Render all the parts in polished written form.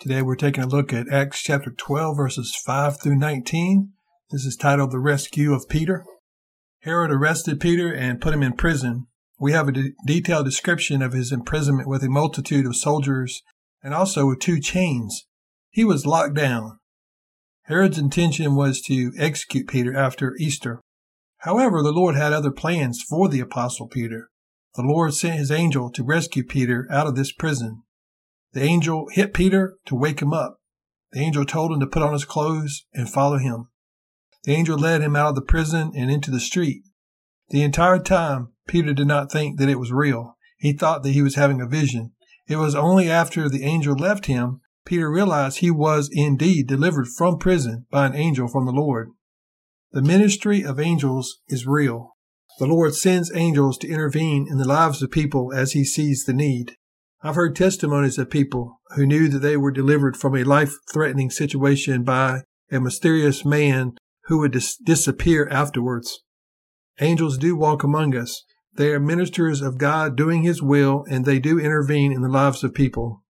Today we're taking a look at Acts chapter 12, verses 5 through 19. This is titled The Rescue of Peter. Herod arrested Peter and put him in prison. We have a detailed description of his imprisonment with a multitude of soldiers and also with two chains. He was locked down. Herod's intention was to execute Peter after Easter. However, the Lord had other plans for the Apostle Peter. The Lord sent his angel to rescue Peter out of this prison. The angel hit Peter to wake him up. The angel told him to put on his clothes and follow him. The angel led him out of the prison and into the street. The entire time, Peter did not think that it was real. He thought that he was having a vision. It was only after the angel left him, Peter realized he was indeed delivered from prison by an angel from the Lord. The ministry of angels is real. The Lord sends angels to intervene in the lives of people as he sees the need. I've heard testimonies of people who knew that they were delivered from a life-threatening situation by a mysterious man who would disappear afterwards. Angels do walk among us. They are ministers of God doing his will, and they do intervene in the lives of people.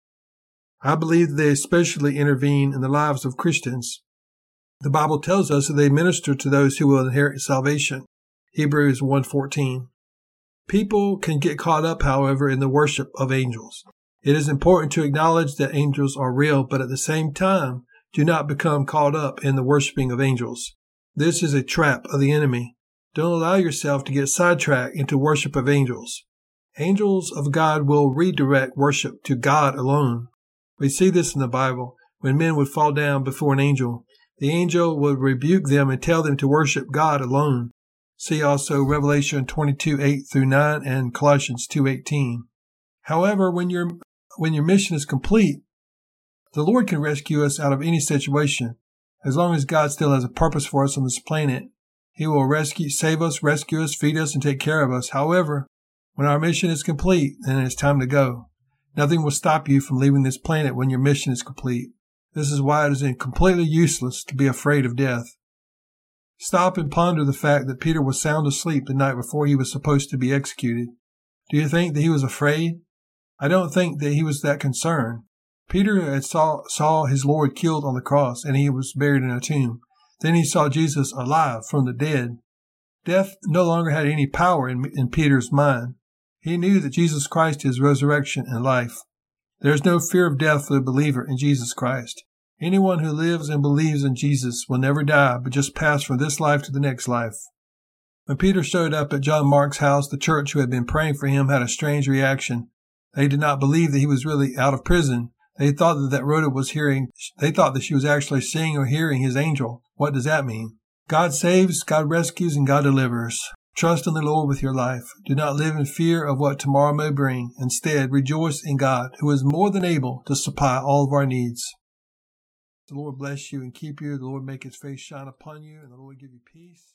I believe that they especially intervene in the lives of Christians. The Bible tells us that they minister to those who will inherit salvation. Hebrews 1:14. People can get caught up, however, in the worship of angels. It is important to acknowledge that angels are real, but at the same time, do not become caught up in the worshiping of angels. This is a trap of the enemy. Don't allow yourself to get sidetracked into worship of angels. Angels of God will redirect worship to God alone. We see this in the Bible. When men would fall down before an angel, the angel would rebuke them and tell them to worship God alone. See also Revelation 22:8 through 9 and Colossians 2:18. However, when your mission is complete, the Lord can rescue us out of any situation. As long as God still has a purpose for us on this planet, he will save us, rescue us, feed us, and take care of us. However, when our mission is complete, then it's time to go. Nothing will stop you from leaving this planet when your mission is complete. This is why it is completely useless to be afraid of death. Stop and ponder the fact that Peter was sound asleep the night before he was supposed to be executed. Do you think that he was afraid? I don't think that he was that concerned. Peter had saw his Lord killed on the cross, and he was buried in a tomb. Then he saw Jesus alive from the dead. Death no longer had any power in Peter's mind. He knew that Jesus Christ is resurrection and life. There is no fear of death for the believer in Jesus Christ. Anyone who lives and believes in Jesus will never die, but just pass from this life to the next life. When Peter showed up at John Mark's house, the church who had been praying for him had a strange reaction. They did not believe that he was really out of prison. They thought that Rhoda was hearing. They thought that she was actually seeing or hearing his angel. What does that mean? God saves, God rescues, and God delivers. Trust in the Lord with your life. Do not live in fear of what tomorrow may bring. Instead, rejoice in God, who is more than able to supply all of our needs. The Lord bless you and keep you. The Lord make his face shine upon you, and the Lord give you peace.